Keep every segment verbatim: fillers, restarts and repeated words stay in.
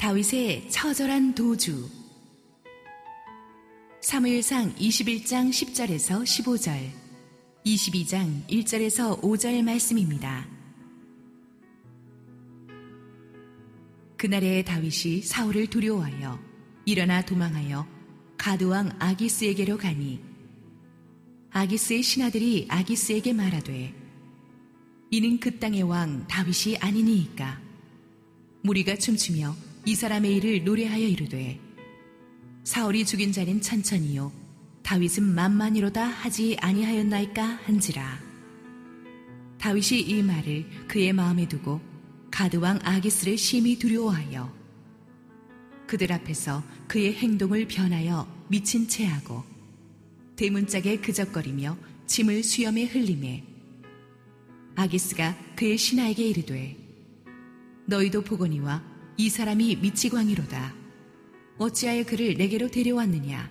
다윗의 처절한 도주. 사무엘상 이십일 장 십 절에서 십오 절, 이십이 장 일 절에서 오 절 말씀입니다. 그날에 다윗이 사울을 두려워하여 일어나 도망하여 가드왕 아기스에게로 가니, 아기스의 신하들이 아기스에게 말하되, 이는 그 땅의 왕 다윗이 아니니이까. 무리가 춤추며 이 사람의 일을 노래하여 이르되, 사울이 죽인 자는 천천히요 다윗은 만만이로다 하지 아니하였나이까 한지라. 다윗이 이 말을 그의 마음에 두고 가드왕 아기스를 심히 두려워하여 그들 앞에서 그의 행동을 변하여 미친 체하고 대문짝에 그적거리며 침을 수염에 흘리매, 아기스가 그의 신하에게 이르되, 너희도 보거니와 이 사람이 미치광이로다. 어찌하여 그를 내게로 데려왔느냐?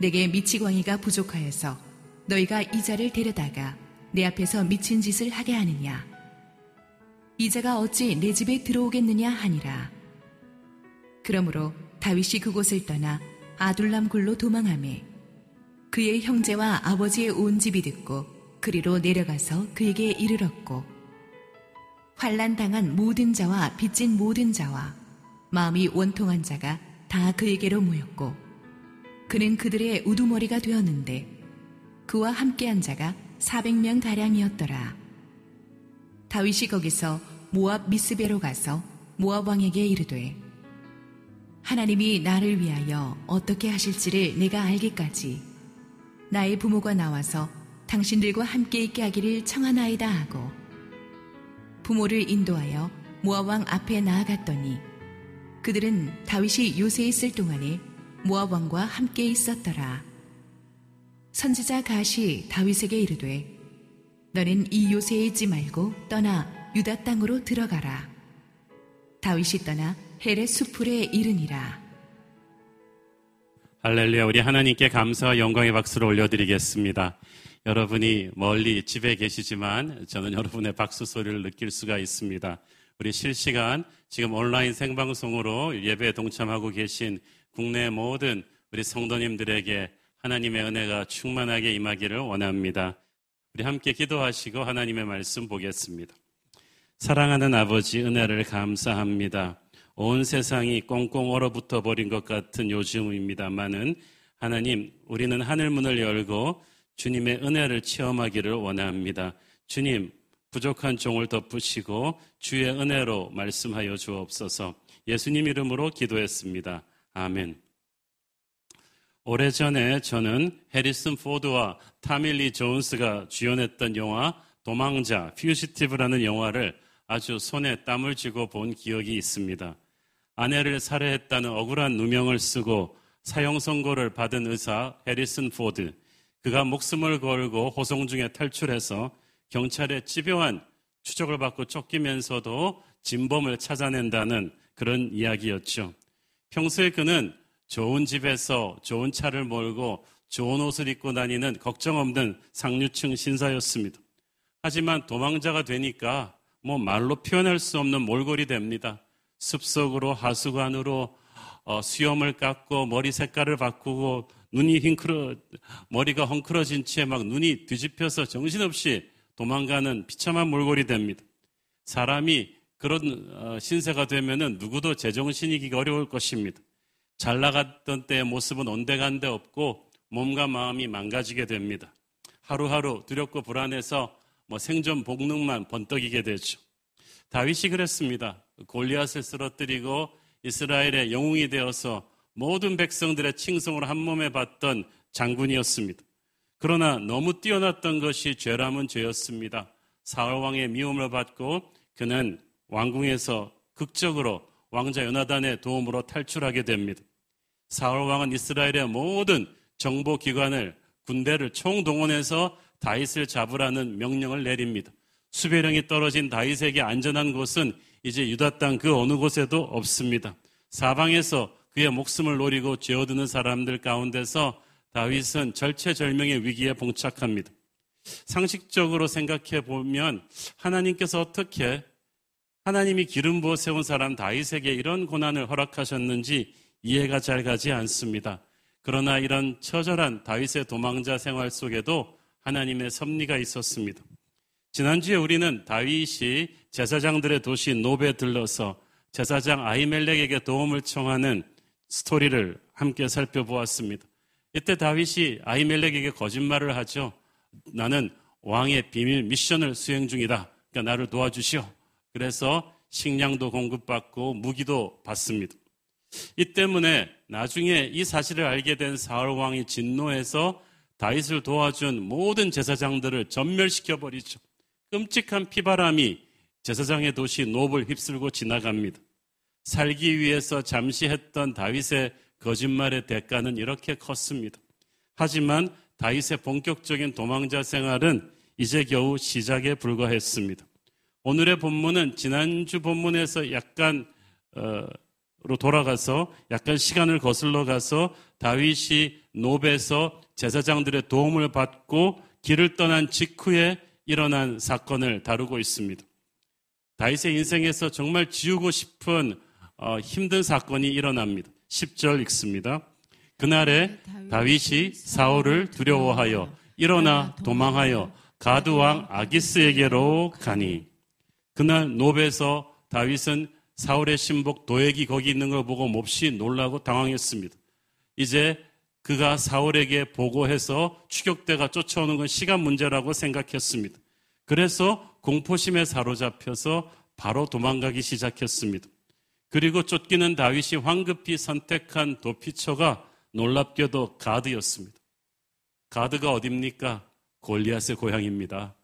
내게 미치광이가 부족하여서 너희가 이 자를 데려다가 내 앞에서 미친 짓을 하게 하느냐? 이 자가 어찌 내 집에 들어오겠느냐 하니라. 그러므로 다윗이 그곳을 떠나 아둘람 굴로 도망하며, 그의 형제와 아버지의 온 집이 듣고 그리로 내려가서 그에게 이르렀고, 환난당한 모든 자와 빚진 모든 자와 마음이 원통한 자가 다 그에게로 모였고, 그는 그들의 우두머리가 되었는데 그와 함께한 자가 사백 명 가량이었더라. 다윗이 거기서 모압 미스베로 가서 모압 왕에게 이르되, 하나님이 나를 위하여 어떻게 하실지를 내가 알기까지 나의 부모가 나와서 당신들과 함께 있게 하기를 청하나이다 하고, 부모를 인도하여 모압 왕 앞에 나아갔더니 그들은 다윗이 요새에 있을 동안에 모압 왕과 함께 있었더라. 선지자 갓이 다윗에게 이르되, 너는 이 요새에 있지 말고 떠나 유다 땅으로 들어가라. 다윗이 떠나 헤렛 수풀에 이르니라. 할렐루야. 우리 하나님께 감사와 영광의 박수를 올려드리겠습니다. 여러분이 멀리 집에 계시지만 저는 여러분의 박수 소리를 느낄 수가 있습니다. 우리 실시간 지금 온라인 생방송으로 예배에 동참하고 계신 국내 모든 우리 성도님들에게 하나님의 은혜가 충만하게 임하기를 원합니다. 우리 함께 기도하시고 하나님의 말씀 보겠습니다. 사랑하는 아버지, 은혜를 감사합니다. 온 세상이 꽁꽁 얼어붙어 버린 것 같은 요즘입니다만은 하나님, 우리는 하늘문을 열고 주님의 은혜를 체험하기를 원합니다. 주님, 부족한 종을 덮으시고 주의 은혜로 말씀하여 주옵소서. 예수님 이름으로 기도했습니다. 아멘. 오래전에 저는 해리슨 포드와 타밀리 존스가 주연했던 영화 도망자, 퓨지티브라는 영화를 아주 손에 땀을 쥐고 본 기억이 있습니다. 아내를 살해했다는 억울한 누명을 쓰고 사형 선고를 받은 의사 해리슨 포드, 그가 목숨을 걸고 호송 중에 탈출해서 경찰의 집요한 추적을 받고 쫓기면서도 진범을 찾아낸다는 그런 이야기였죠. 평소에 그는 좋은 집에서 좋은 차를 몰고 좋은 옷을 입고 다니는 걱정 없는 상류층 신사였습니다. 하지만 도망자가 되니까 뭐 말로 표현할 수 없는 몰골이 됩니다. 숲속으로, 하수관으로 어, 수염을 깎고 머리 색깔을 바꾸고 눈이 헝클어, 머리가 헝클어진 채 막 눈이 뒤집혀서 정신없이 도망가는 비참한 몰골이 됩니다. 사람이 그런 신세가 되면은 누구도 제정신이기가 어려울 것입니다. 잘 나갔던 때의 모습은 온데간데 없고 몸과 마음이 망가지게 됩니다. 하루하루 두렵고 불안해서 뭐 생존 본능만 번뜩이게 되죠. 다윗이 그랬습니다. 골리앗을 쓰러뜨리고 이스라엘의 영웅이 되어서 모든 백성들의 칭송을 한몸에 받던 장군이었습니다. 그러나 너무 뛰어났던 것이 죄라면 죄였습니다. 사울 왕의 미움을 받고 그는 왕궁에서 극적으로 왕자 요나단의 도움으로 탈출하게 됩니다. 사울 왕은 이스라엘의 모든 정보기관을, 군대를 총동원해서 다윗을 잡으라는 명령을 내립니다. 수배령이 떨어진 다윗에게 안전한 곳은 이제 유다 땅 그 어느 곳에도 없습니다. 사방에서 그의 목숨을 노리고 죄어드는 사람들 가운데서 다윗은 절체절명의 위기에 봉착합니다. 상식적으로 생각해 보면 하나님께서 어떻게 하나님이 기름 부어 세운 사람 다윗에게 이런 고난을 허락하셨는지 이해가 잘 가지 않습니다. 그러나 이런 처절한 다윗의 도망자 생활 속에도 하나님의 섭리가 있었습니다. 지난주에 우리는 다윗이 제사장들의 도시 노베에 들러서 제사장 아히멜렉에게 도움을 청하는 스토리를 함께 살펴보았습니다. 이때 다윗이 아히멜렉에게 거짓말을 하죠. 나는 왕의 비밀 미션을 수행 중이다. 그러니까 나를 도와주시오. 그래서 식량도 공급받고 무기도 받습니다. 이 때문에 나중에 이 사실을 알게 된 사울 왕이 진노해서 다윗을 도와준 모든 제사장들을 전멸시켜버리죠. 끔찍한 피바람이 제사장의 도시 노브를 휩쓸고 지나갑니다. 살기 위해서 잠시 했던 다윗의 거짓말의 대가는 이렇게 컸습니다. 하지만 다윗의 본격적인 도망자 생활은 이제 겨우 시작에 불과했습니다. 오늘의 본문은 지난주 본문에서 약간 어, 로 돌아가서 약간 시간을 거슬러 가서 다윗이 노베에서 제사장들의 도움을 받고 길을 떠난 직후에 일어난 사건을 다루고 있습니다. 다윗의 인생에서 정말 지우고 싶은 어, 힘든 사건이 일어납니다. 십 절 읽습니다. 그날에 다윗이 사울을 두려워하여 일어나 도망하여 가드 왕 아기스에게로 가니. 그날 노베에서 다윗은 사울의 신복 도액이 거기 있는 걸 보고 몹시 놀라고 당황했습니다. 이제 그가 사울에게 보고해서 추격대가 쫓아오는 건 시간 문제라고 생각했습니다. 그래서 공포심에 사로잡혀서 바로 도망가기 시작했습니다. 그리고 쫓기는 다윗이 황급히 선택한 도피처가 놀랍게도 가드였습니다. 가드가 어딥니까? 골리앗의 고향입니다.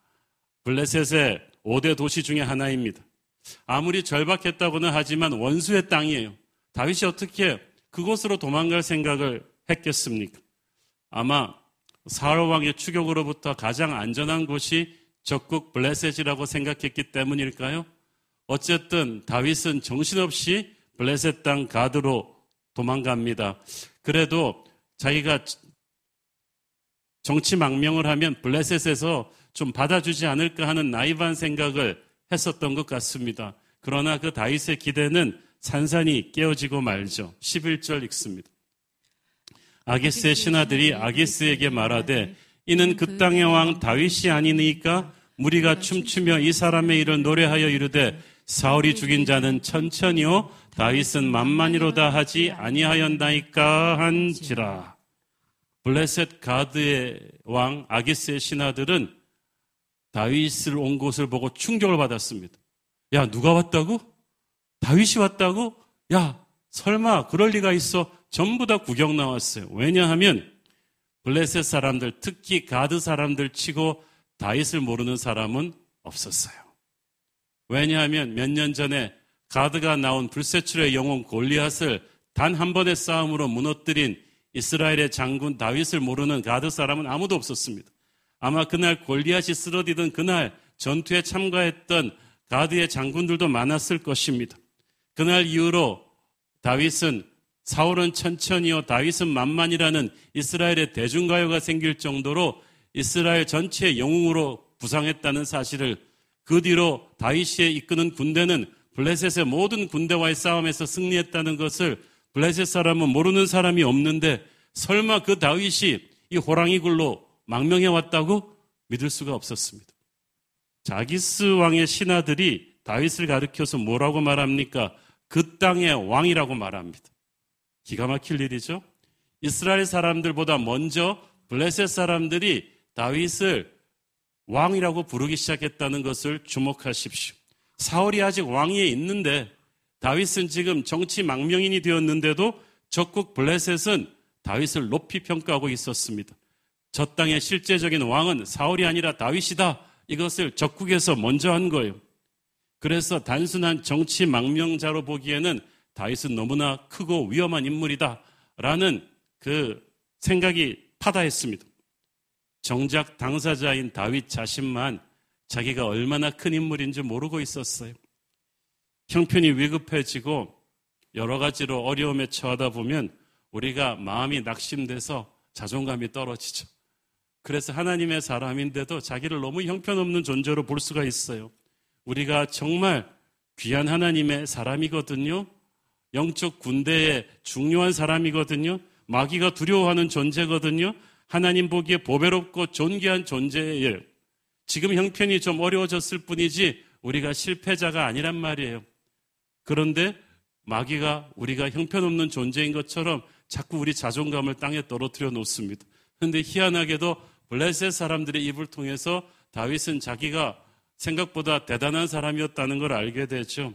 블레셋의 오 대 도시 중에 하나입니다. 아무리 절박했다고는 하지만 원수의 땅이에요. 다윗이 어떻게 그곳으로 도망갈 생각을 했겠습니까? 아마 사울 왕의 추격으로부터 가장 안전한 곳이 적국 블레셋이라고 생각했기 때문일까요? 어쨌든 다윗은 정신없이 블레셋 땅 가드로 도망갑니다. 그래도 자기가 정치 망명을 하면 블레셋에서 좀 받아주지 않을까 하는 나이브한 생각을 했었던 것 같습니다. 그러나 그 다윗의 기대는 산산이 깨어지고 말죠. 십일 절 읽습니다. 아기스의 신하들이 아기스에게 말하되 이는 그 땅의 왕 다윗이 아니니까 무리가 춤추며 이 사람의 일을 노래하여 이르되 사울이 죽인 자는 천천히요 다윗은 만만히로다 하지 아니하였나이까 한지라. 블레셋 가드의 왕 아기스의 신하들은 다윗을 온 곳을 보고 충격을 받았습니다. 야, 누가 왔다고? 다윗이 왔다고? 야, 설마 그럴 리가 있어? 전부 다 구경 나왔어요. 왜냐하면 블레셋 사람들, 특히 가드 사람들 치고 다윗을 모르는 사람은 없었어요. 왜냐하면 몇 년 전에 가드가 나온 불세출의 영웅 골리앗을 단 한 번의 싸움으로 무너뜨린 이스라엘의 장군 다윗을 모르는 가드 사람은 아무도 없었습니다. 아마 그날 골리앗이 쓰러지던 그날 전투에 참가했던 가드의 장군들도 많았을 것입니다. 그날 이후로 다윗은 사울은 천천히요 다윗은 만만이라는 이스라엘의 대중가요가 생길 정도로 이스라엘 전체의 영웅으로 부상했다는 사실을, 그 뒤로 다윗이 이끄는 군대는 블레셋의 모든 군대와의 싸움에서 승리했다는 것을 블레셋 사람은 모르는 사람이 없는데 설마 그 다윗이 이 호랑이굴로 망명해 왔다고? 믿을 수가 없었습니다. 아기스 왕의 신하들이 다윗을 가리켜서 뭐라고 말합니까? 그 땅의 왕이라고 말합니다. 기가 막힐 일이죠. 이스라엘 사람들보다 먼저 블레셋 사람들이 다윗을 왕이라고 부르기 시작했다는 것을 주목하십시오. 사울이 아직 왕위에 있는데 다윗은 지금 정치 망명인이 되었는데도 적국 블레셋은 다윗을 높이 평가하고 있었습니다. 저 땅의 실제적인 왕은 사울이 아니라 다윗이다. 이것을 적국에서 먼저 한 거예요. 그래서 단순한 정치 망명자로 보기에는 다윗은 너무나 크고 위험한 인물이다 라는 그 생각이 파다했습니다. 정작 당사자인 다윗 자신만 자기가 얼마나 큰 인물인지 모르고 있었어요. 형편이 위급해지고 여러 가지로 어려움에 처하다 보면 우리가 마음이 낙심돼서 자존감이 떨어지죠. 그래서 하나님의 사람인데도 자기를 너무 형편없는 존재로 볼 수가 있어요. 우리가 정말 귀한 하나님의 사람이거든요. 영적 군대의 중요한 사람이거든요. 마귀가 두려워하는 존재거든요. 하나님 보기에 보배롭고 존귀한 존재예요. 지금 형편이 좀 어려워졌을 뿐이지 우리가 실패자가 아니란 말이에요. 그런데 마귀가 우리가 형편없는 존재인 것처럼 자꾸 우리 자존감을 땅에 떨어뜨려 놓습니다. 그런데 희한하게도 블레셋 사람들의 입을 통해서 다윗은 자기가 생각보다 대단한 사람이었다는 걸 알게 되죠.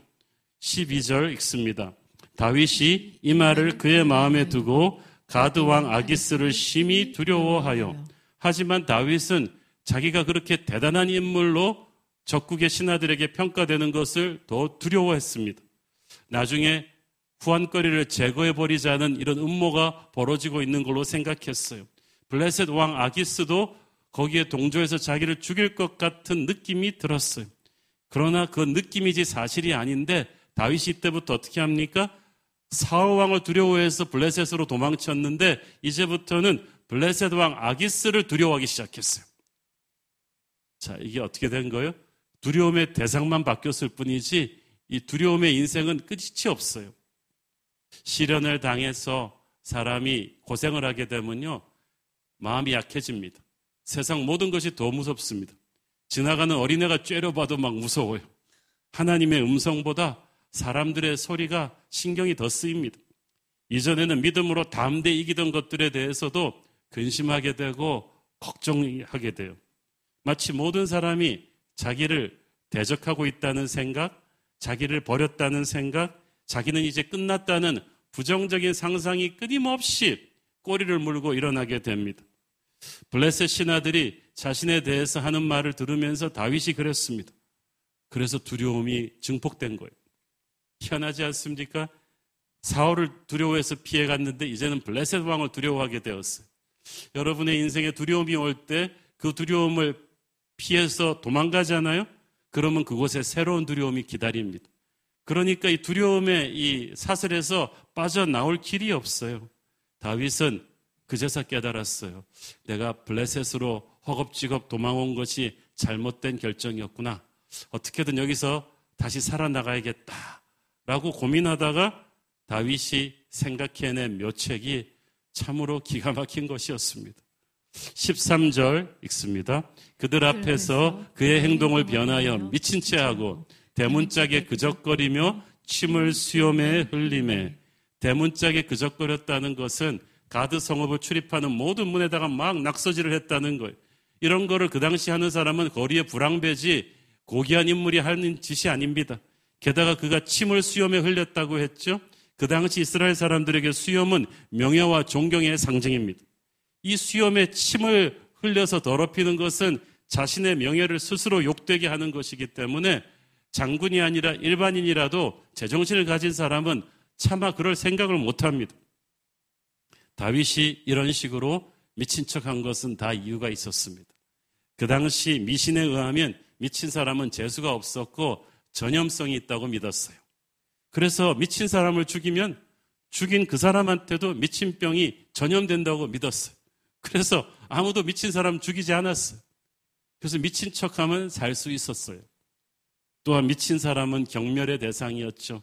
십이 절 읽습니다. 다윗이 이 말을 그의 마음에 두고 가드 왕 아기스를 심히 두려워하여. 하지만 다윗은 자기가 그렇게 대단한 인물로 적국의 신하들에게 평가되는 것을 더 두려워했습니다. 나중에 후한거리를 제거해버리자는 이런 음모가 벌어지고 있는 걸로 생각했어요. 블레셋 왕 아기스도 거기에 동조해서 자기를 죽일 것 같은 느낌이 들었어요. 그러나 그 느낌이지 사실이 아닌데 다윗이 이때부터 어떻게 합니까? 사울 왕을 두려워해서 블레셋으로 도망쳤는데 이제부터는 블레셋 왕 아기스를 두려워하기 시작했어요. 자, 이게 어떻게 된 거예요? 두려움의 대상만 바뀌었을 뿐이지 이 두려움의 인생은 끝이 없어요. 시련을 당해서 사람이 고생을 하게 되면요, 마음이 약해집니다. 세상 모든 것이 더 무섭습니다. 지나가는 어린애가 째려봐도 막 무서워요. 하나님의 음성보다 사람들의 소리가 신경이 더 쓰입니다. 이전에는 믿음으로 담대히 이기던 것들에 대해서도 근심하게 되고 걱정하게 돼요. 마치 모든 사람이 자기를 대적하고 있다는 생각, 자기를 버렸다는 생각, 자기는 이제 끝났다는 부정적인 상상이 끊임없이 꼬리를 물고 일어나게 됩니다. 블레셋 신하들이 자신에 대해서 하는 말을 들으면서 다윗이 그랬습니다. 그래서 두려움이 증폭된 거예요. 희한하지 않습니까? 사울을 두려워해서 피해갔는데 이제는 블레셋 왕을 두려워하게 되었어요. 여러분의 인생에 두려움이 올 때 그 두려움을 피해서 도망가잖아요? 그러면 그곳에 새로운 두려움이 기다립니다. 그러니까 이 두려움의 이 사슬에서 빠져나올 길이 없어요. 다윗은 그제서 깨달았어요. 내가 블레셋으로 허겁지겁 도망온 것이 잘못된 결정이었구나. 어떻게든 여기서 다시 살아나가야겠다 라고 고민하다가 다윗이 생각해낸 묘책이 참으로 기가 막힌 것이었습니다. 십삼 절 읽습니다. 그들 앞에서 그의 행동을 변하여 미친 채 하고 대문짝에 그적거리며 침을 수염에 흘리매. 대문짝에 그적거렸다는 것은 가드 성읍을 출입하는 모든 문에다가 막 낙서질을 했다는 거예요. 이런 거를 그 당시 하는 사람은 거리의 불황배지 고귀한 인물이 하는 짓이 아닙니다. 게다가 그가 침을 수염에 흘렸다고 했죠. 그 당시 이스라엘 사람들에게 수염은 명예와 존경의 상징입니다. 이 수염에 침을 흘려서 더럽히는 것은 자신의 명예를 스스로 욕되게 하는 것이기 때문에 장군이 아니라 일반인이라도 제정신을 가진 사람은 차마 그럴 생각을 못합니다. 다윗이 이런 식으로 미친 척한 것은 다 이유가 있었습니다. 그 당시 미신에 의하면 미친 사람은 재수가 없었고 전염성이 있다고 믿었어요. 그래서 미친 사람을 죽이면 죽인 그 사람한테도 미친 병이 전염된다고 믿었어요. 그래서 아무도 미친 사람 죽이지 않았어요. 그래서 미친 척하면 살 수 있었어요. 또한 미친 사람은 경멸의 대상이었죠.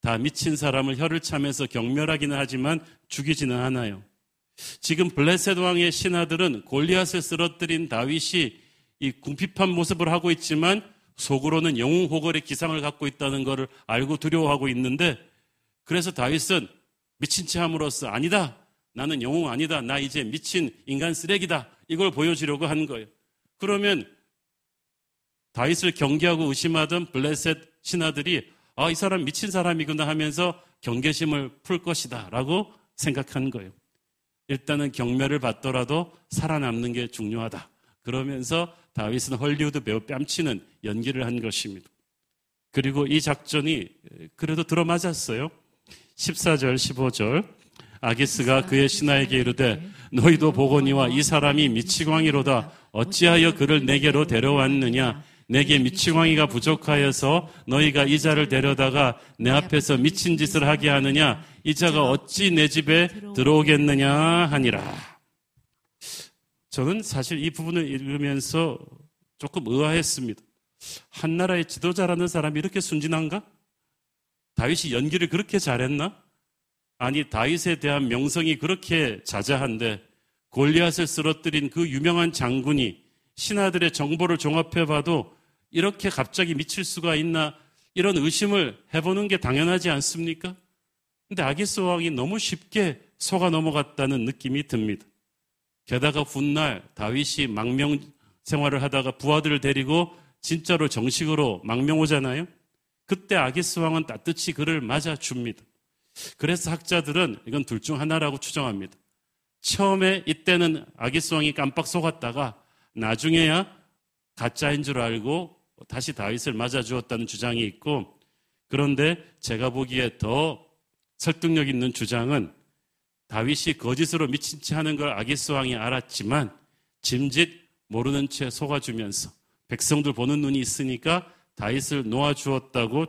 다 미친 사람을 혀를 차면서 경멸하기는 하지만 죽이지는 않아요. 지금 블레셋 왕의 신하들은 골리앗을 쓰러뜨린 다윗이 이 궁핍한 모습을 하고 있지만 속으로는 영웅호걸의 기상을 갖고 있다는 것을 알고 두려워하고 있는데, 그래서 다윗은 미친 체 함으로써 아니다, 나는 영웅 아니다, 나 이제 미친 인간 쓰레기다, 이걸 보여주려고 한 거예요. 그러면 다윗을 경계하고 의심하던 블레셋 신하들이 아, 이 사람 미친 사람이구나 하면서 경계심을 풀 것이다 라고 생각한 거예요. 일단은 경멸을 받더라도 살아남는 게 중요하다. 그러면서 다윗은 헐리우드 배우 뺨치는 연기를 한 것입니다. 그리고 이 작전이 그래도 들어맞았어요. 십사 절, 십오 절. 아기스가 그의 신하에게 이르되 너희도 보거니와 이 사람이 미치광이로다. 어찌하여 그를 내게로 데려왔느냐. 내게 미치광이가 부족하여서 너희가 이 자를 데려다가 내 앞에서 미친 짓을 하게 하느냐. 이 자가 어찌 내 집에 들어오겠느냐 하니라. 저는 사실 이 부분을 읽으면서 조금 의아했습니다. 한나라의 지도자라는 사람이 이렇게 순진한가? 다윗이 연기를 그렇게 잘했나? 아니, 다윗에 대한 명성이 그렇게 자자한데 골리앗을 쓰러뜨린 그 유명한 장군이 신하들의 정보를 종합해봐도 이렇게 갑자기 미칠 수가 있나? 이런 의심을 해보는 게 당연하지 않습니까? 근데 아기스 왕이 너무 쉽게 속아 넘어갔다는 느낌이 듭니다. 게다가 훗날 다윗이 망명 생활을 하다가 부하들을 데리고 진짜로 정식으로 망명 오잖아요. 그때 아기스 왕은 따뜻히 그를 맞아줍니다. 그래서 학자들은 이건 둘 중 하나라고 추정합니다. 처음에 이때는 아기스 왕이 깜빡 속았다가 나중에야 가짜인 줄 알고 다시 다윗을 맞아주었다는 주장이 있고, 그런데 제가 보기에 더 설득력 있는 주장은 다윗이 거짓으로 미친 채 하는 걸 아기스 왕이 알았지만 짐짓 모르는 채 속아주면서 백성들 보는 눈이 있으니까 다윗을 놓아주었다고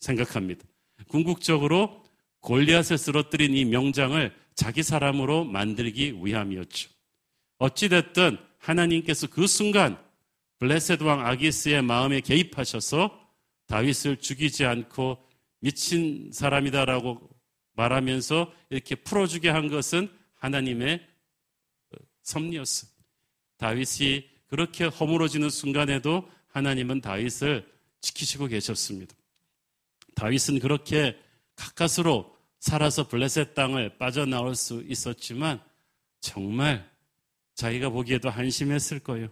생각합니다. 궁극적으로 골리앗을 쓰러뜨린 이 명장을 자기 사람으로 만들기 위함이었죠. 어찌됐든 하나님께서 그 순간 블레셋 왕 아기스의 마음에 개입하셔서 다윗을 죽이지 않고 미친 사람이다라고 말하면서 이렇게 풀어주게 한 것은 하나님의 섭리였어요. 다윗이 그렇게 허물어지는 순간에도 하나님은 다윗을 지키시고 계셨습니다. 다윗은 그렇게 가까스로 살아서 블레셋 땅을 빠져나올 수 있었지만 정말 자기가 보기에도 한심했을 거예요.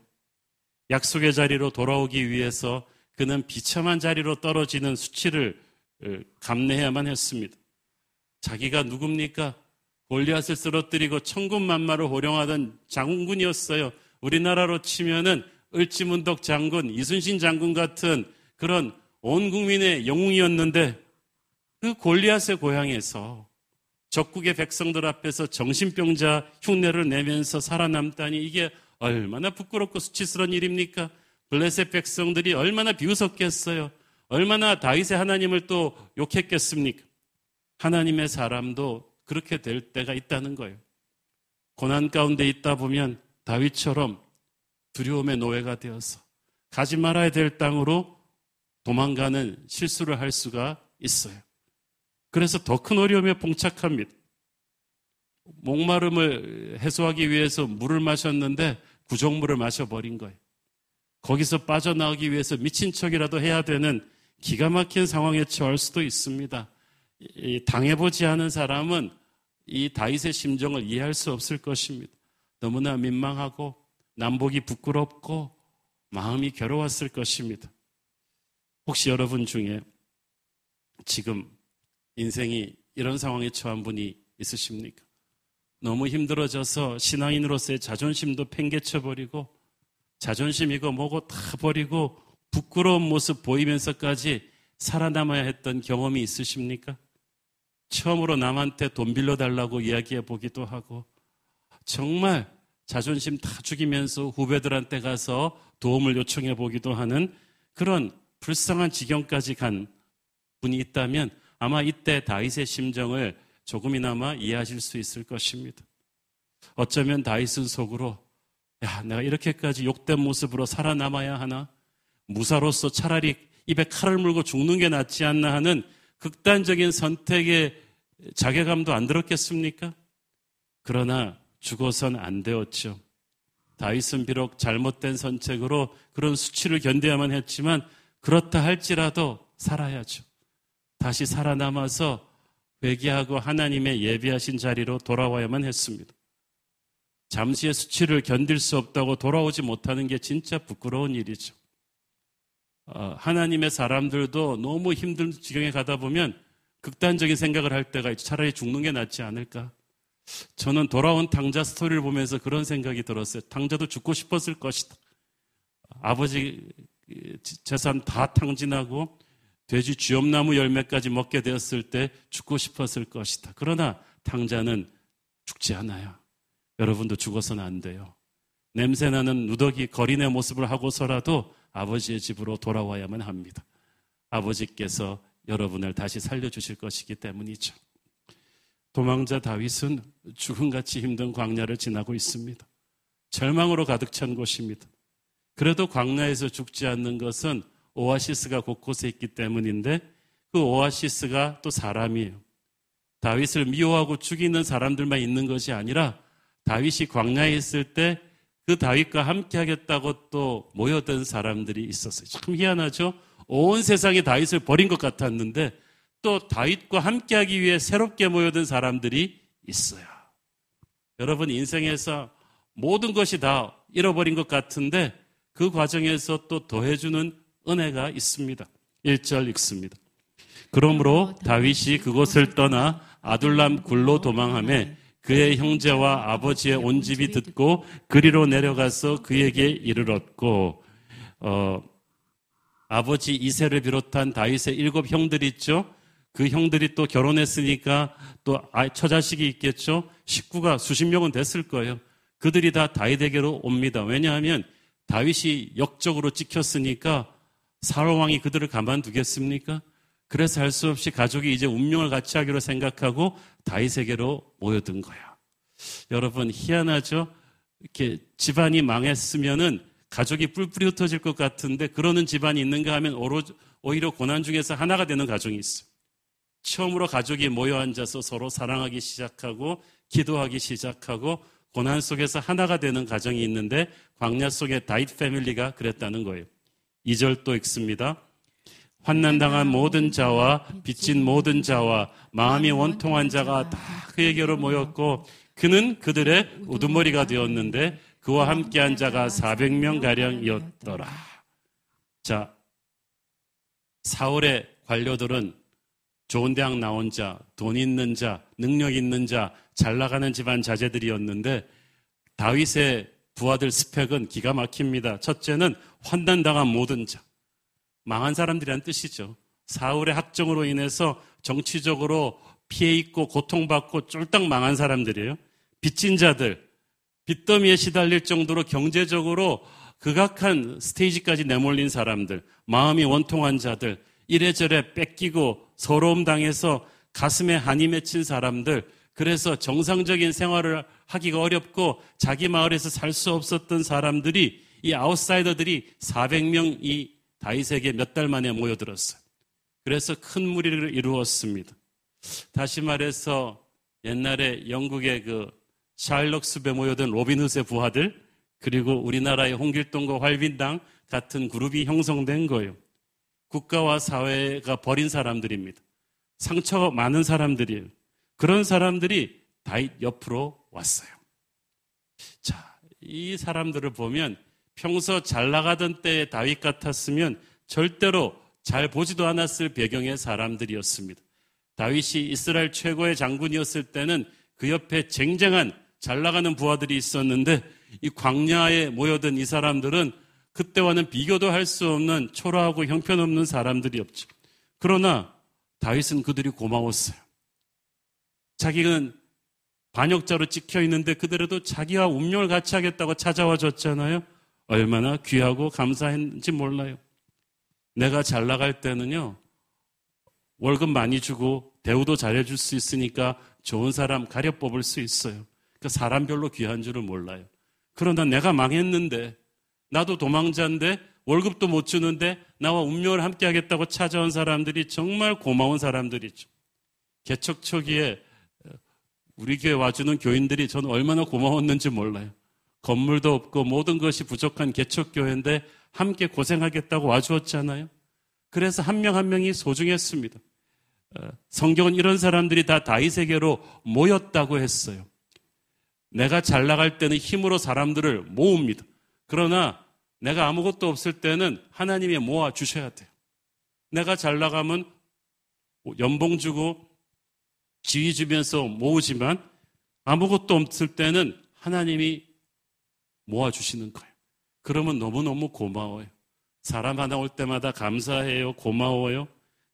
약속의 자리로 돌아오기 위해서 그는 비참한 자리로 떨어지는 수치를 감내해야만 했습니다. 자기가 누굽니까? 골리앗을 쓰러뜨리고 천군만마를 호령하던 장군이었어요. 우리나라로 치면은 을지문덕 장군, 이순신 장군 같은 그런 온 국민의 영웅이었는데 그 골리앗의 고향에서 적국의 백성들 앞에서 정신병자 흉내를 내면서 살아남다니 이게 얼마나 부끄럽고 수치스러운 일입니까? 블레셋 백성들이 얼마나 비웃었겠어요? 얼마나 다윗의 하나님을 또 욕했겠습니까? 하나님의 사람도 그렇게 될 때가 있다는 거예요. 고난 가운데 있다 보면 다윗처럼 두려움의 노예가 되어서 가지 말아야 될 땅으로 도망가는 실수를 할 수가 있어요. 그래서 더 큰 어려움에 봉착합니다. 목마름을 해소하기 위해서 물을 마셨는데 구정물을 마셔버린 거예요. 거기서 빠져나오기 위해서 미친 척이라도 해야 되는 기가 막힌 상황에 처할 수도 있습니다. 이 당해보지 않은 사람은 이 다윗의 심정을 이해할 수 없을 것입니다. 너무나 민망하고 남복이 부끄럽고 마음이 괴로웠을 것입니다. 혹시 여러분 중에 지금 인생이 이런 상황에 처한 분이 있으십니까? 너무 힘들어져서 신앙인으로서의 자존심도 팽개쳐버리고 자존심이고 뭐고 다 버리고 부끄러운 모습 보이면서까지 살아남아야 했던 경험이 있으십니까? 처음으로 남한테 돈 빌려달라고 이야기해보기도 하고 정말 자존심 다 죽이면서 후배들한테 가서 도움을 요청해보기도 하는 그런 불쌍한 지경까지 간 분이 있다면 아마 이때 다윗의 심정을 조금이나마 이해하실 수 있을 것입니다. 어쩌면 다윗은 속으로 야, 내가 이렇게까지 욕된 모습으로 살아남아야 하나? 무사로서 차라리 입에 칼을 물고 죽는 게 낫지 않나 하는 극단적인 선택에 자괴감도 안 들었겠습니까? 그러나 죽어선 안 되었죠. 다윗은 비록 잘못된 선택으로 그런 수치를 견뎌야만 했지만 그렇다 할지라도 살아야죠. 다시 살아남아서 회개하고 하나님의 예비하신 자리로 돌아와야만 했습니다. 잠시의 수치를 견딜 수 없다고 돌아오지 못하는 게 진짜 부끄러운 일이죠. 어, 하나님의 사람들도 너무 힘든 지경에 가다 보면 극단적인 생각을 할 때가 있죠. 차라리 죽는 게 낫지 않을까. 저는 돌아온 당자 스토리를 보면서 그런 생각이 들었어요. 당자도 죽고 싶었을 것이다. 아버지 재산 다 탕진하고 돼지 쥐엄나무 열매까지 먹게 되었을 때 죽고 싶었을 것이다. 그러나 당자는 죽지 않아요. 여러분도 죽어서는 안 돼요. 냄새나는 누더기 거린의 모습을 하고서라도 아버지의 집으로 돌아와야만 합니다. 아버지께서 여러분을 다시 살려주실 것이기 때문이죠. 도망자 다윗은 죽음같이 힘든 광야를 지나고 있습니다. 절망으로 가득 찬 곳입니다. 그래도 광야에서 죽지 않는 것은 오아시스가 곳곳에 있기 때문인데 그 오아시스가 또 사람이에요. 다윗을 미워하고 죽이는 사람들만 있는 것이 아니라 다윗이 광야에 있을 때 그 다윗과 함께 하겠다고 또 모였던 사람들이 있었어요. 참 희한하죠? 온 세상이 다윗을 버린 것 같았는데 또 다윗과 함께 하기 위해 새롭게 모여든 사람들이 있어요. 여러분 인생에서 모든 것이 다 잃어버린 것 같은데 그 과정에서 또 더해주는 은혜가 있습니다. 일 절 읽습니다. 그러므로 다윗이 그곳을 떠나 아둘람 굴로 도망하며 그의 형제와 아버지의 온 집이 듣고 그리로 내려가서 그에게 이르렀고 어, 아버지 이새를 비롯한 다윗의 일곱 형들이 있죠. 그 형들이 또 결혼했으니까 또 처자식이 있겠죠. 식구가 수십 명은 됐을 거예요. 그들이 다 다윗에게로 옵니다. 왜냐하면 다윗이 역적으로 찍혔으니까 사울왕이 그들을 가만두겠습니까? 그래서 할 수 없이 가족이 이제 운명을 같이 하기로 생각하고 다윗에게로 모여든 거야. 여러분 희한하죠? 이렇게 집안이 망했으면은 가족이 뿔뿔이 흩어질 것 같은데 그러는 집안이 있는가 하면 오히려 고난 중에서 하나가 되는 가정이 있어요. 처음으로 가족이 모여 앉아서 서로 사랑하기 시작하고 기도하기 시작하고 고난 속에서 하나가 되는 가정이 있는데 광야 속에 다윗 패밀리가 그랬다는 거예요. 이 절 또 읽습니다. 환난당한 모든 자와 빚진 모든 자와 마음이 원통한 자가 다 그에게로 모였고 그는 그들의 우두머리가 되었는데 그와 함께한 자가 사백 명가량이었더라. 자, 사울의 관료들은 좋은 대학 나온 자, 돈 있는 자, 능력 있는 자, 잘 나가는 집안 자제들이었는데 다윗의 부하들 스펙은 기가 막힙니다. 첫째는 환난당한 모든 자. 망한 사람들이란 뜻이죠. 사울의 학정으로 인해서 정치적으로 피해 입고 고통받고 쫄딱 망한 사람들이에요. 빚진 자들, 빚더미에 시달릴 정도로 경제적으로 극악한 스테이지까지 내몰린 사람들, 마음이 원통한 자들, 이래저래 뺏기고 서러움 당해서 가슴에 한이 맺힌 사람들, 그래서 정상적인 생활을 하기가 어렵고 자기 마을에서 살 수 없었던 사람들이, 이 아웃사이더들이 사백 명이 다윗에게 몇 달 만에 모여들었어요. 그래서 큰 무리를 이루었습니다. 다시 말해서 옛날에 영국의 그 샤일록 숲에 모여든 로빈훗의 부하들, 그리고 우리나라의 홍길동과 활빈당 같은 그룹이 형성된 거예요. 국가와 사회가 버린 사람들입니다. 상처가 많은 사람들이에요. 그런 사람들이 다윗 옆으로 왔어요. 자, 이 사람들을 보면 평소 잘 나가던 때의 다윗 같았으면 절대로 잘 보지도 않았을 배경의 사람들이었습니다. 다윗이 이스라엘 최고의 장군이었을 때는 그 옆에 쟁쟁한 잘 나가는 부하들이 있었는데 이 광야에 모여든 이 사람들은 그때와는 비교도 할 수 없는 초라하고 형편없는 사람들이었죠. 그러나 다윗은 그들이 고마웠어요. 자기는 반역자로 찍혀있는데 그들에도 자기와 운명을 같이 하겠다고 찾아와 줬잖아요. 얼마나 귀하고 감사했는지 몰라요. 내가 잘 나갈 때는요, 월급 많이 주고 대우도 잘해줄 수 있으니까 좋은 사람 가려 뽑을 수 있어요. 그러니까 사람별로 귀한 줄을 몰라요. 그러나 내가 망했는데, 나도 도망자인데 월급도 못 주는데 나와 운명을 함께 하겠다고 찾아온 사람들이 정말 고마운 사람들이죠. 개척 초기에 우리 교회 와주는 교인들이 저는 얼마나 고마웠는지 몰라요. 건물도 없고 모든 것이 부족한 개척교회인데 함께 고생하겠다고 와주었잖아요. 그래서 한 명 한 명이 소중했습니다. 성경은 이런 사람들이 다 다윗에게로 모였다고 했어요. 내가 잘 나갈 때는 힘으로 사람들을 모읍니다. 그러나 내가 아무것도 없을 때는 하나님이 모아주셔야 돼요. 내가 잘 나가면 연봉 주고 지위 주면서 모으지만 아무것도 없을 때는 하나님이 모아주시는 거예요. 그러면 너무너무 고마워요. 사람 하나 올 때마다 감사해요. 고마워요.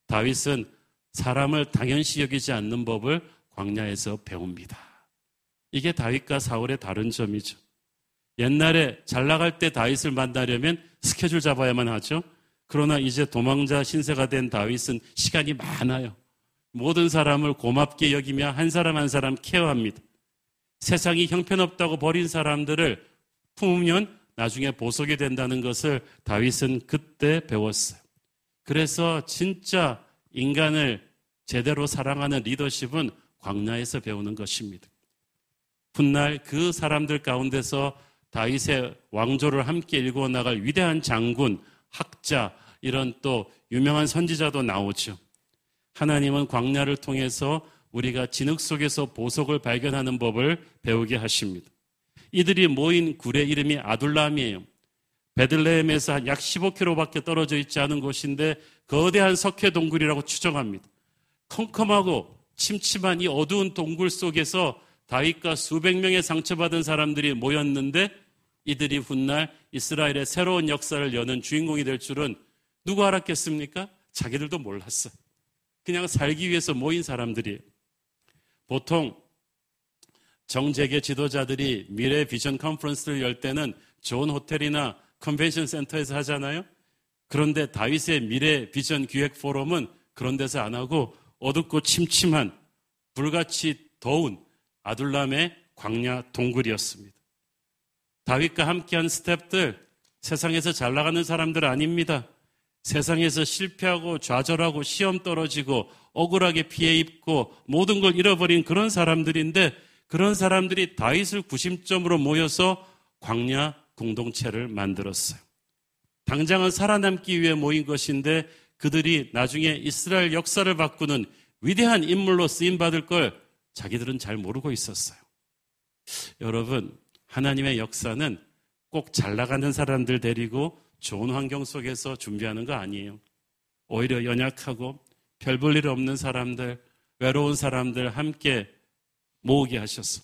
다윗은 사람을 당연시 여기지 않는 법을 광야에서 배웁니다. 이게 다윗과 사울의 다른 점이죠. 옛날에 잘 나갈 때 다윗을 만나려면 스케줄 잡아야만 하죠. 그러나 이제 도망자 신세가 된 다윗은 시간이 많아요. 모든 사람을 고맙게 여기며 한 사람 한 사람 케어합니다. 세상이 형편없다고 버린 사람들을 품으면 나중에 보석이 된다는 것을 다윗은 그때 배웠어요. 그래서 진짜 인간을 제대로 사랑하는 리더십은 광야에서 배우는 것입니다. 훗날 그 사람들 가운데서 다윗의 왕조를 함께 일구어 나갈 위대한 장군, 학자, 이런 또 유명한 선지자도 나오죠. 하나님은 광야를 통해서 우리가 진흙 속에서 보석을 발견하는 법을 배우게 하십니다. 이들이 모인 굴의 이름이 아둘람이에요. 베들레헴에서 한 약 십오 킬로미터밖에 떨어져 있지 않은 곳인데 거대한 석회 동굴이라고 추정합니다. 컴컴하고 침침한 이 어두운 동굴 속에서 다윗과 수백 명의 상처받은 사람들이 모였는데 이들이 훗날 이스라엘의 새로운 역사를 여는 주인공이 될 줄은 누가 알았겠습니까? 자기들도 몰랐어. 그냥 살기 위해서 모인 사람들이. 보통 정재계 지도자들이 미래 비전 컨퍼런스를 열 때는 좋은 호텔이나 컨벤션 센터에서 하잖아요. 그런데 다윗의 미래 비전 기획 포럼은 그런 데서 안 하고 어둡고 침침한 불같이 더운 아둘람의 광야 동굴이었습니다. 다윗과 함께한 스태프들, 세상에서 잘 나가는 사람들 아닙니다. 세상에서 실패하고 좌절하고 시험 떨어지고 억울하게 피해 입고 모든 걸 잃어버린 그런 사람들인데 그런 사람들이 다윗을 구심점으로 모여서 광야 공동체를 만들었어요. 당장은 살아남기 위해 모인 것인데 그들이 나중에 이스라엘 역사를 바꾸는 위대한 인물로 쓰임받을 걸 자기들은 잘 모르고 있었어요. 여러분, 하나님의 역사는 꼭 잘 나가는 사람들 데리고 좋은 환경 속에서 준비하는 거 아니에요. 오히려 연약하고 별 볼 일 없는 사람들, 외로운 사람들 함께 모으게 하셔서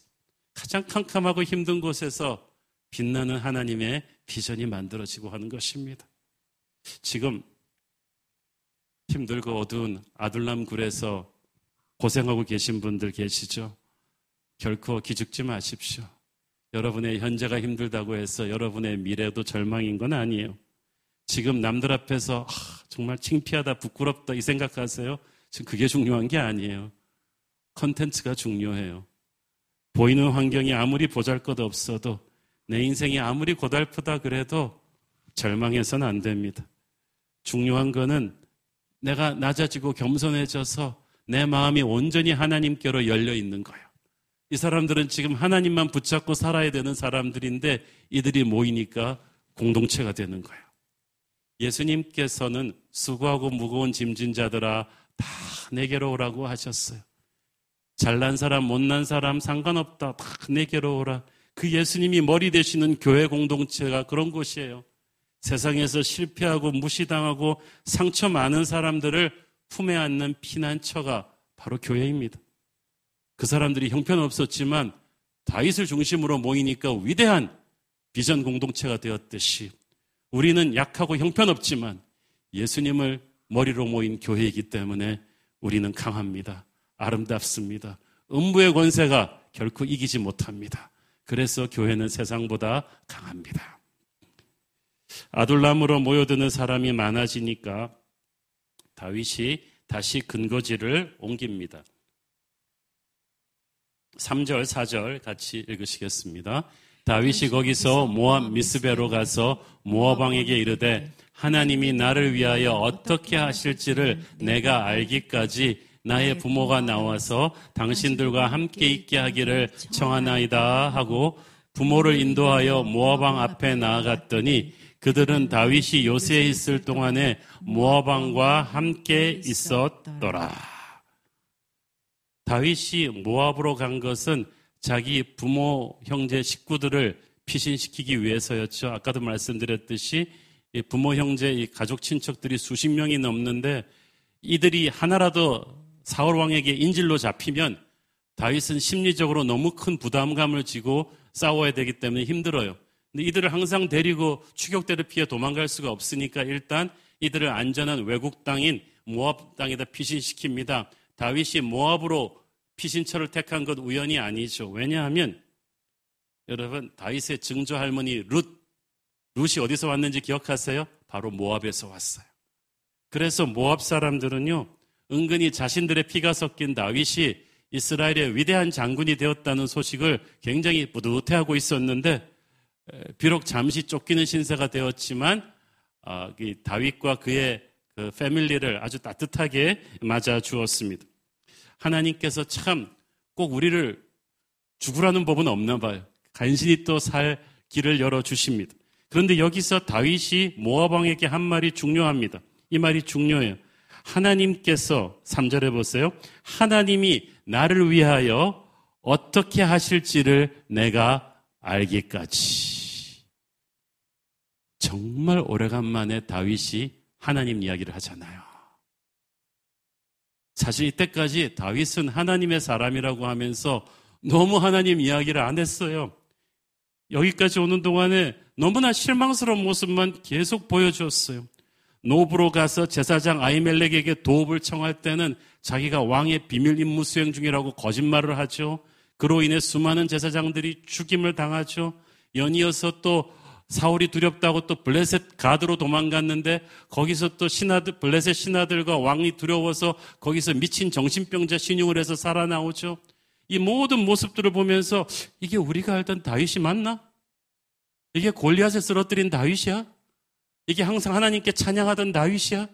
가장 캄캄하고 힘든 곳에서 빛나는 하나님의 비전이 만들어지고 하는 것입니다. 지금 힘들고 어두운 아둘람 굴에서 고생하고 계신 분들 계시죠? 결코 기죽지 마십시오. 여러분의 현재가 힘들다고 해서 여러분의 미래도 절망인 건 아니에요. 지금 남들 앞에서 아, 정말 창피하다, 부끄럽다 이 생각하세요? 지금 그게 중요한 게 아니에요. 컨텐츠가 중요해요. 보이는 환경이 아무리 보잘것없어도 내 인생이 아무리 고달프다 그래도 절망해서는 안 됩니다. 중요한 거는 내가 낮아지고 겸손해져서 내 마음이 온전히 하나님께로 열려 있는 거예요. 이 사람들은 지금 하나님만 붙잡고 살아야 되는 사람들인데 이들이 모이니까 공동체가 되는 거예요. 예수님께서는 수고하고 무거운 짐진 자들아 다 내게로 오라고 하셨어요. 잘난 사람, 못난 사람 상관없다. 다 내게로 오라. 그 예수님이 머리 되시는 교회 공동체가 그런 곳이에요. 세상에서 실패하고 무시당하고 상처 많은 사람들을 품에 안는 피난처가 바로 교회입니다. 그 사람들이 형편없었지만 다윗을 중심으로 모이니까 위대한 비전 공동체가 되었듯이 우리는 약하고 형편없지만 예수님을 머리로 모인 교회이기 때문에 우리는 강합니다. 아름답습니다. 음부의 권세가 결코 이기지 못합니다. 그래서 교회는 세상보다 강합니다. 아둘람으로 모여드는 사람이 많아지니까 다윗이 다시 근거지를 옮깁니다. 삼 절, 사 절 같이 읽으시겠습니다. 다윗이 거기서 모압 미스베로 가서 모압 왕에게 이르되 하나님이 나를 위하여 어떻게 하실지를 내가 알기까지 나의 부모가 나와서 당신들과 함께 있게 하기를 청하나이다 하고 부모를 인도하여 모압 왕 앞에 나아갔더니 그들은 다윗이 요새에 있을 동안에 모압 왕과 함께 있었더라. 다윗이 모압으로 간 것은 자기 부모, 형제, 식구들을 피신시키기 위해서였죠. 아까도 말씀드렸듯이 부모, 형제, 가족, 친척들이 수십 명이 넘는데 이들이 하나라도 사울 왕에게 인질로 잡히면 다윗은 심리적으로 너무 큰 부담감을 지고 싸워야 되기 때문에 힘들어요. 근데 이들을 항상 데리고 추격대를 피해 도망갈 수가 없으니까 일단 이들을 안전한 외국 땅인 모압 땅에다 피신시킵니다. 다윗이 모압으로 피신처를 택한 건 우연이 아니죠. 왜냐하면 여러분 다윗의 증조 할머니 룻, 룻이 어디서 왔는지 기억하세요? 바로 모압에서 왔어요. 그래서 모압 사람들은요 은근히 자신들의 피가 섞인 다윗이 이스라엘의 위대한 장군이 되었다는 소식을 굉장히 뿌듯해하고 있었는데 비록 잠시 쫓기는 신세가 되었지만 아, 이 다윗과 그의 그 패밀리를 아주 따뜻하게 맞아 주었습니다. 하나님께서 참 꼭 우리를 죽으라는 법은 없나 봐요. 간신히 또 살 길을 열어주십니다. 그런데 여기서 다윗이 모압 왕에게 한 말이 중요합니다. 이 말이 중요해요. 하나님께서, 삼 절에 보세요. 하나님이 나를 위하여 어떻게 하실지를 내가 알기까지. 정말 오래간만에 다윗이 하나님 이야기를 하잖아요. 사실 이때까지 다윗은 하나님의 사람이라고 하면서 너무 하나님 이야기를 안 했어요. 여기까지 오는 동안에 너무나 실망스러운 모습만 계속 보여주었어요. 노브로 가서 제사장 아히멜렉에게 도움을 청할 때는 자기가 왕의 비밀 임무 수행 중이라고 거짓말을 하죠. 그로 인해 수많은 제사장들이 죽임을 당하죠. 연이어서 또 사울이 두렵다고 또 블레셋 가드로 도망갔는데 거기서 또 신하들, 블레셋 신하들과 왕이 두려워서 거기서 미친 정신병자 신용을 해서 살아나오죠. 이 모든 모습들을 보면서 이게 우리가 알던 다윗이 맞나? 이게 골리앗에 쓰러뜨린 다윗이야? 이게 항상 하나님께 찬양하던 다윗이야?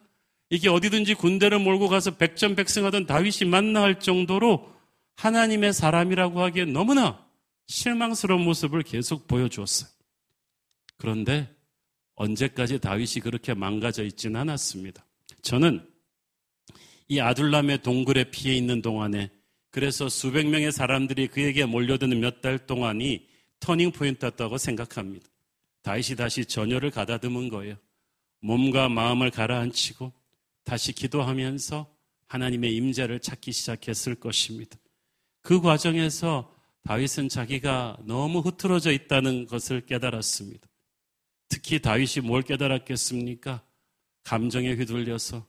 이게 어디든지 군대를 몰고 가서 백전백승하던 다윗이 맞나 할 정도로 하나님의 사람이라고 하기에 너무나 실망스러운 모습을 계속 보여주었어요. 그런데 언제까지 다윗이 그렇게 망가져 있진 않았습니다. 저는 이 아둘람의 동굴에 피해 있는 동안에, 그래서 수백 명의 사람들이 그에게 몰려드는 몇 달 동안이 터닝 포인트였다고 생각합니다. 다윗이 다시 전열을 가다듬은 거예요. 몸과 마음을 가라앉히고 다시 기도하면서 하나님의 임재를 찾기 시작했을 것입니다. 그 과정에서 다윗은 자기가 너무 흐트러져 있다는 것을 깨달았습니다. 특히 다윗이 뭘 깨달았겠습니까? 감정에 휘둘려서,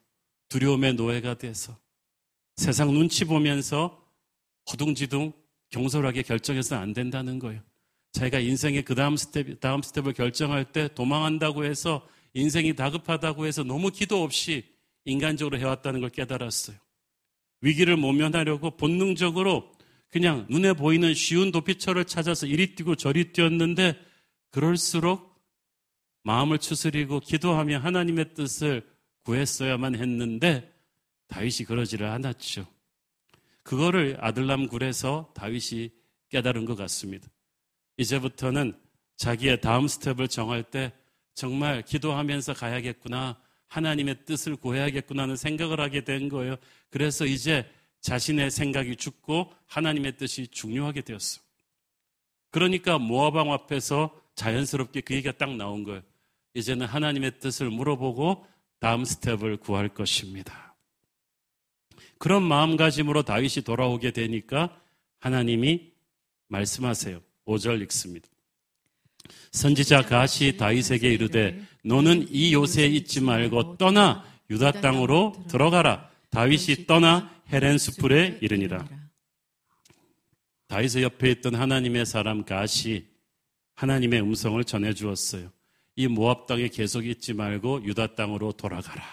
두려움의 노예가 돼서, 세상 눈치 보면서 허둥지둥 경솔하게 결정해서는 안 된다는 거예요. 자기가 인생의 그 다음 스텝, 다음 스텝을 결정할 때 도망한다고 해서, 인생이 다급하다고 해서 너무 기도 없이 인간적으로 해왔다는 걸 깨달았어요. 위기를 모면하려고 본능적으로 그냥 눈에 보이는 쉬운 도피처를 찾아서 이리 뛰고 저리 뛰었는데, 그럴수록 마음을 추스리고 기도하며 하나님의 뜻을 구했어야만 했는데 다윗이 그러지를 않았죠. 그거를 아둘람 굴에서 다윗이 깨달은 것 같습니다. 이제부터는 자기의 다음 스텝을 정할 때 정말 기도하면서 가야겠구나, 하나님의 뜻을 구해야겠구나 하는 생각을 하게 된 거예요. 그래서 이제 자신의 생각이 죽고 하나님의 뜻이 중요하게 되었어요. 그러니까 모압 왕 앞에서 자연스럽게 그 얘기가 딱 나온 거예요. 이제는 하나님의 뜻을 물어보고 다음 스텝을 구할 것입니다. 그런 마음가짐으로 다윗이 돌아오게 되니까 하나님이 말씀하세요. 오 절 읽습니다. 선지자 갓이 다윗에게 이르되 너는 이 요새에 있지 말고 떠나 유다 땅으로 들어가라. 다윗이 떠나 헤렌 수풀에 이르니라. 다윗의 옆에 있던 하나님의 사람 갓이 하나님의 음성을 전해 주었어요. 이 모압 땅에 계속 있지 말고 유다 땅으로 돌아가라.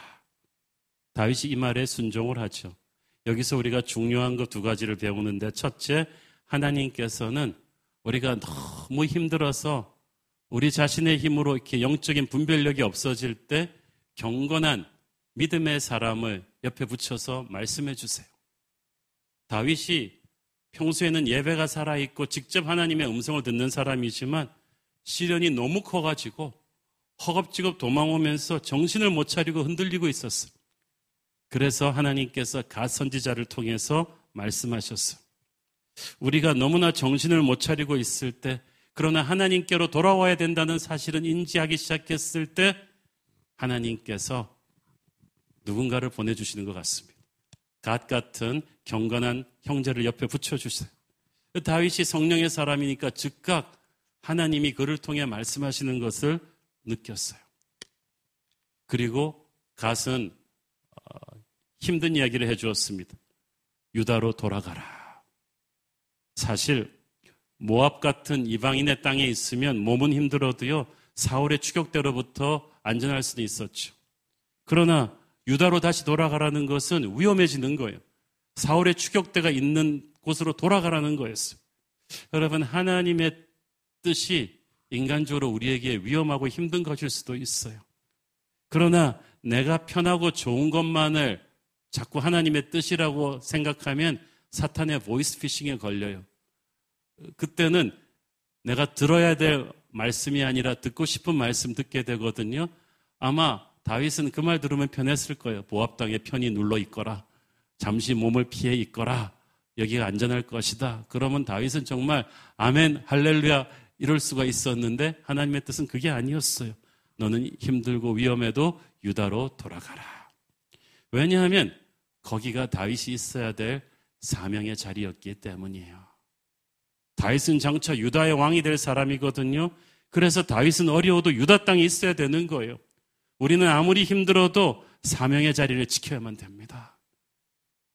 다윗이 이 말에 순종을 하죠. 여기서 우리가 중요한 것 두 가지를 배우는데, 첫째, 하나님께서는 우리가 너무 힘들어서 우리 자신의 힘으로 이렇게 영적인 분별력이 없어질 때 경건한 믿음의 사람을 옆에 붙여서 말씀해 주세요. 다윗이 평소에는 예배가 살아있고 직접 하나님의 음성을 듣는 사람이지만 시련이 너무 커가지고 허겁지겁 도망오면서 정신을 못 차리고 흔들리고 있었어요. 그래서 하나님께서 갓 선지자를 통해서 말씀하셨어요. 우리가 너무나 정신을 못 차리고 있을 때, 그러나 하나님께로 돌아와야 된다는 사실은 인지하기 시작했을 때 하나님께서 누군가를 보내주시는 것 같습니다. 갓 같은 경건한 형제를 옆에 붙여주세요. 다윗이 성령의 사람이니까 즉각 하나님이 그를 통해 말씀하시는 것을 느꼈어요. 그리고 갓은 힘든 이야기를 해주었습니다. 유다로 돌아가라. 사실 모압 같은 이방인의 땅에 있으면 몸은 힘들어도요, 사울의 추격대로부터 안전할 수는 있었죠. 그러나 유다로 다시 돌아가라는 것은 위험해지는 거예요. 사울의 추격대가 있는 곳으로 돌아가라는 거였어요. 여러분, 하나님의 뜻이 인간적으로 우리에게 위험하고 힘든 것일 수도 있어요. 그러나 내가 편하고 좋은 것만을 자꾸 하나님의 뜻이라고 생각하면 사탄의 보이스피싱에 걸려요. 그때는 내가 들어야 될 말씀이 아니라 듣고 싶은 말씀 듣게 되거든요. 아마 다윗은 그 말 들으면 편했을 거예요. 모압당에 편히 눌러 있거라. 잠시 몸을 피해 있거라. 여기가 안전할 것이다. 그러면 다윗은 정말 아멘, 할렐루야 이럴 수가 있었는데 하나님의 뜻은 그게 아니었어요. 너는 힘들고 위험해도 유다로 돌아가라. 왜냐하면 거기가 다윗이 있어야 될 사명의 자리였기 때문이에요. 다윗은 장차 유다의 왕이 될 사람이거든요. 그래서 다윗은 어려워도 유다 땅에 있어야 되는 거예요. 우리는 아무리 힘들어도 사명의 자리를 지켜야만 됩니다.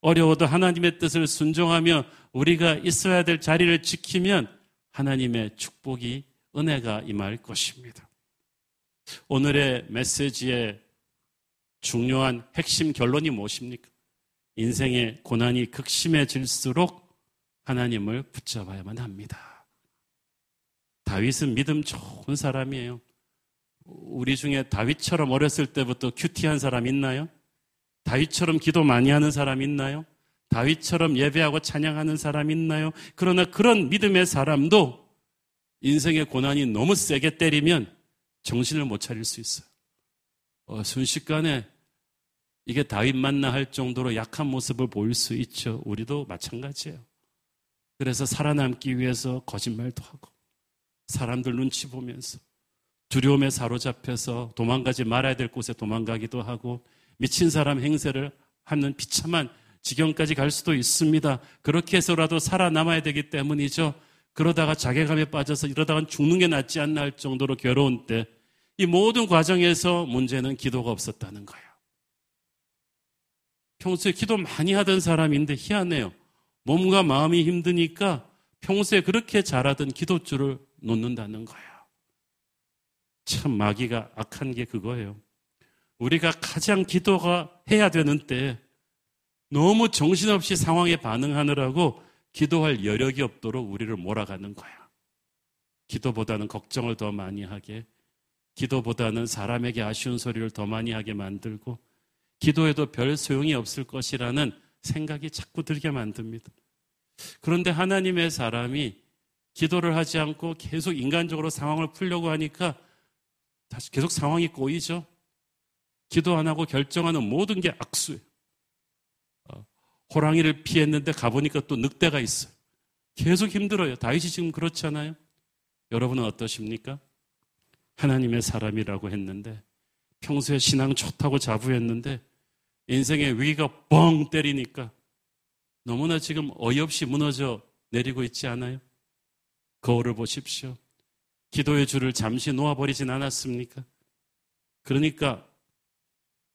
어려워도 하나님의 뜻을 순종하며 우리가 있어야 될 자리를 지키면 하나님의 축복이, 은혜가 임할 것입니다. 오늘의 메시지의 중요한 핵심 결론이 무엇입니까? 인생의 고난이 극심해질수록 하나님을 붙잡아야만 합니다. 다윗은 믿음 좋은 사람이에요. 우리 중에 다윗처럼 어렸을 때부터 큐티한 사람 있나요? 다윗처럼 기도 많이 하는 사람 있나요? 다윗처럼 예배하고 찬양하는 사람 있나요? 그러나 그런 믿음의 사람도 인생의 고난이 너무 세게 때리면 정신을 못 차릴 수 있어요. 어, 순식간에 이게 다윗 만나 할 정도로 약한 모습을 보일 수 있죠. 우리도 마찬가지예요. 그래서 살아남기 위해서 거짓말도 하고 사람들 눈치 보면서 두려움에 사로잡혀서 도망가지 말아야 될 곳에 도망가기도 하고 미친 사람 행세를 하는 비참한 지경까지 갈 수도 있습니다. 그렇게 해서라도 살아남아야 되기 때문이죠. 그러다가 자괴감에 빠져서 이러다간 죽는 게 낫지 않나 할 정도로 괴로운 때, 이 모든 과정에서 문제는 기도가 없었다는 거예요. 평소에 기도 많이 하던 사람인데 희한해요. 몸과 마음이 힘드니까 평소에 그렇게 잘하던 기도줄을 놓는다는 거예요. 참 마귀가 악한 게 그거예요. 우리가 가장 기도가 해야 되는 때 너무 정신없이 상황에 반응하느라고 기도할 여력이 없도록 우리를 몰아가는 거야. 기도보다는 걱정을 더 많이 하게, 기도보다는 사람에게 아쉬운 소리를 더 많이 하게 만들고, 기도해도 별 소용이 없을 것이라는 생각이 자꾸 들게 만듭니다. 그런데 하나님의 사람이 기도를 하지 않고 계속 인간적으로 상황을 풀려고 하니까 다시 계속 상황이 꼬이죠. 기도 안 하고 결정하는 모든 게 악수예요. 호랑이를 피했는데 가보니까 또 늑대가 있어요. 계속 힘들어요. 다윗이 지금 그렇잖아요. 여러분은 어떠십니까? 하나님의 사람이라고 했는데, 평소에 신앙 좋다고 자부했는데 인생의 위기가 뻥 때리니까 너무나 지금 어이없이 무너져 내리고 있지 않아요? 거울을 보십시오. 기도의 줄을 잠시 놓아버리진 않았습니까? 그러니까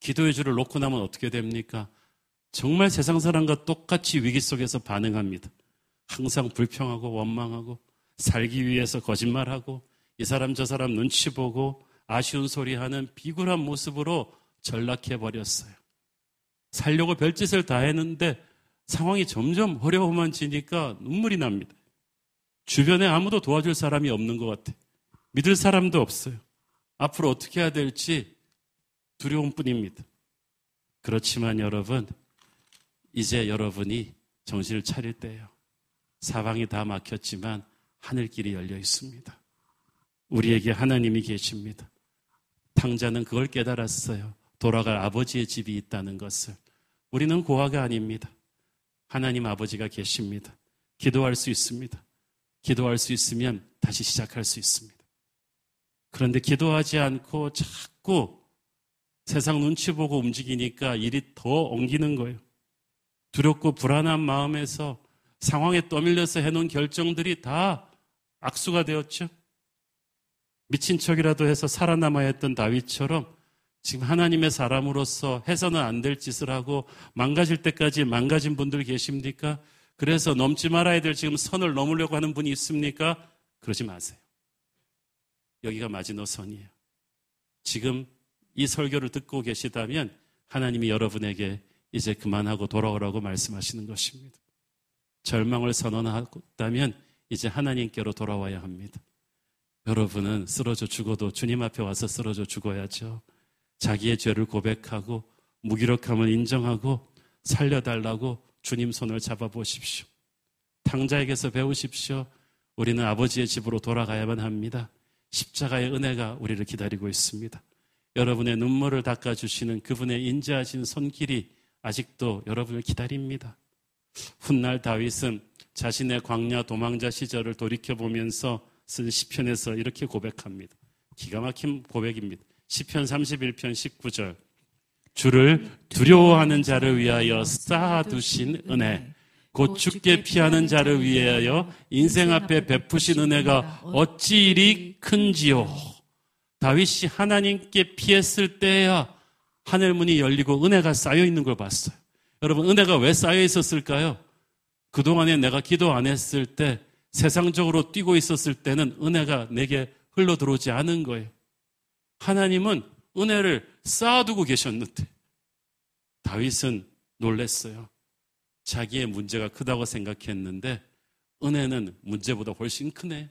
기도의 줄을 놓고 나면 어떻게 됩니까? 정말 세상 사람과 똑같이 위기 속에서 반응합니다. 항상 불평하고 원망하고, 살기 위해서 거짓말하고, 이 사람 저 사람 눈치 보고, 아쉬운 소리하는 비굴한 모습으로 전락해버렸어요. 살려고 별짓을 다 했는데 상황이 점점 어려움만 지니까 눈물이 납니다. 주변에 아무도 도와줄 사람이 없는 것 같아요. 믿을 사람도 없어요. 앞으로 어떻게 해야 될지 두려움뿐입니다. 그렇지만 여러분, 이제 여러분이 정신을 차릴 때예요. 사방이 다 막혔지만 하늘길이 열려 있습니다. 우리에게 하나님이 계십니다. 탕자는 그걸 깨달았어요. 돌아갈 아버지의 집이 있다는 것을. 우리는 고아가 아닙니다. 하나님 아버지가 계십니다. 기도할 수 있습니다. 기도할 수 있으면 다시 시작할 수 있습니다. 그런데 기도하지 않고 자꾸 세상 눈치 보고 움직이니까 일이 더 엉기는 거예요. 두렵고 불안한 마음에서 상황에 떠밀려서 해놓은 결정들이 다 악수가 되었죠. 미친 척이라도 해서 살아남아야 했던 다윗처럼 지금 하나님의 사람으로서 해서는 안 될 짓을 하고 망가질 때까지 망가진 분들 계십니까? 그래서 넘지 말아야 될 지금 선을 넘으려고 하는 분이 있습니까? 그러지 마세요. 여기가 마지노선이에요. 지금 이 설교를 듣고 계시다면 하나님이 여러분에게 이제 그만하고 돌아오라고 말씀하시는 것입니다. 절망을 선언했다면 이제 하나님께로 돌아와야 합니다. 여러분은 쓰러져 죽어도 주님 앞에 와서 쓰러져 죽어야죠. 자기의 죄를 고백하고 무기력함을 인정하고 살려달라고 주님 손을 잡아보십시오. 탕자에게서 배우십시오. 우리는 아버지의 집으로 돌아가야만 합니다. 십자가의 은혜가 우리를 기다리고 있습니다. 여러분의 눈물을 닦아주시는 그분의 인자하신 손길이 아직도 여러분을 기다립니다. 훗날 다윗은 자신의 광야 도망자 시절을 돌이켜보면서 쓴 시편에서 이렇게 고백합니다. 기가 막힌 고백입니다. 시편 삼십일 편 십구 절. 주를 두려워하는 자를 위하여 쌓아두신 은혜, 곧 죽게 피하는 자를 위하여 인생 앞에 베푸신 은혜가 어찌 이리 큰지요. 다윗이 하나님께 피했을 때야 하늘 문이 열리고 은혜가 쌓여있는 걸 봤어요. 여러분, 은혜가 왜 쌓여있었을까요? 그동안에 내가 기도 안 했을 때, 세상적으로 뛰고 있었을 때는 은혜가 내게 흘러들어오지 않은 거예요. 하나님은 은혜를 쌓아두고 계셨는데 다윗은 놀랐어요. 자기의 문제가 크다고 생각했는데 은혜는 문제보다 훨씬 크네.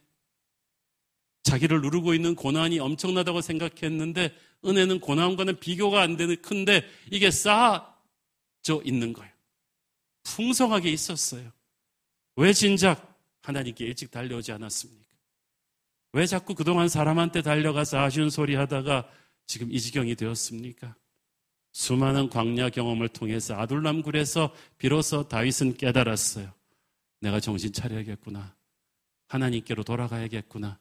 자기를 누르고 있는 고난이 엄청나다고 생각했는데 은혜는 고난과는 비교가 안 되는 큰데 이게 쌓아져 있는 거예요. 풍성하게 있었어요. 왜 진작 하나님께 일찍 달려오지 않았습니까? 왜 자꾸 그동안 사람한테 달려가서 아쉬운 소리 하다가 지금 이 지경이 되었습니까? 수많은 광야 경험을 통해서 아둘람 굴에서 비로소 다윗은 깨달았어요. 내가 정신 차려야겠구나. 하나님께로 돌아가야겠구나.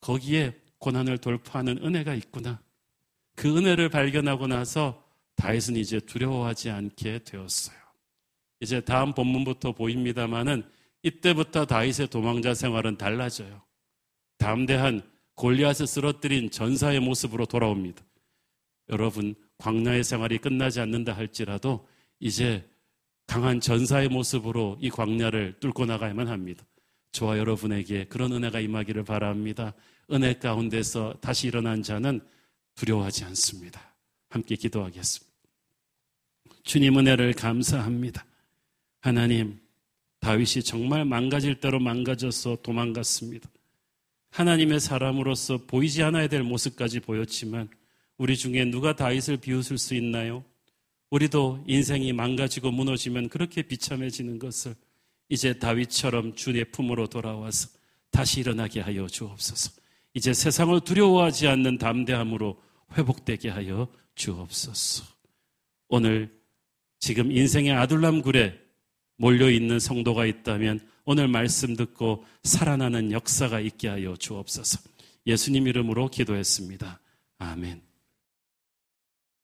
거기에 고난을 돌파하는 은혜가 있구나. 그 은혜를 발견하고 나서 다윗은 이제 두려워하지 않게 되었어요. 이제 다음 본문부터 보입니다마는 이때부터 다윗의 도망자 생활은 달라져요. 담대한 골리앗을 쓰러뜨린 전사의 모습으로 돌아옵니다. 여러분, 광야의 생활이 끝나지 않는다 할지라도 이제 강한 전사의 모습으로 이 광야를 뚫고 나가야만 합니다. 저와 여러분에게 그런 은혜가 임하기를 바랍니다. 은혜 가운데서 다시 일어난 자는 두려워하지 않습니다. 함께 기도하겠습니다. 주님, 은혜를 감사합니다. 하나님, 다윗이 정말 망가질 대로 망가져서 도망갔습니다. 하나님의 사람으로서 보이지 않아야 될 모습까지 보였지만 우리 중에 누가 다윗을 비웃을 수 있나요? 우리도 인생이 망가지고 무너지면 그렇게 비참해지는 것을 이제 다윗처럼 주의 품으로 돌아와서 다시 일어나게 하여 주옵소서. 이제 세상을 두려워하지 않는 담대함으로 회복되게 하여 주옵소서. 오늘 지금 인생의 아둘람 굴에 몰려있는 성도가 있다면 오늘 말씀 듣고 살아나는 역사가 있게 하여 주옵소서. 예수님 이름으로 기도했습니다. 아멘.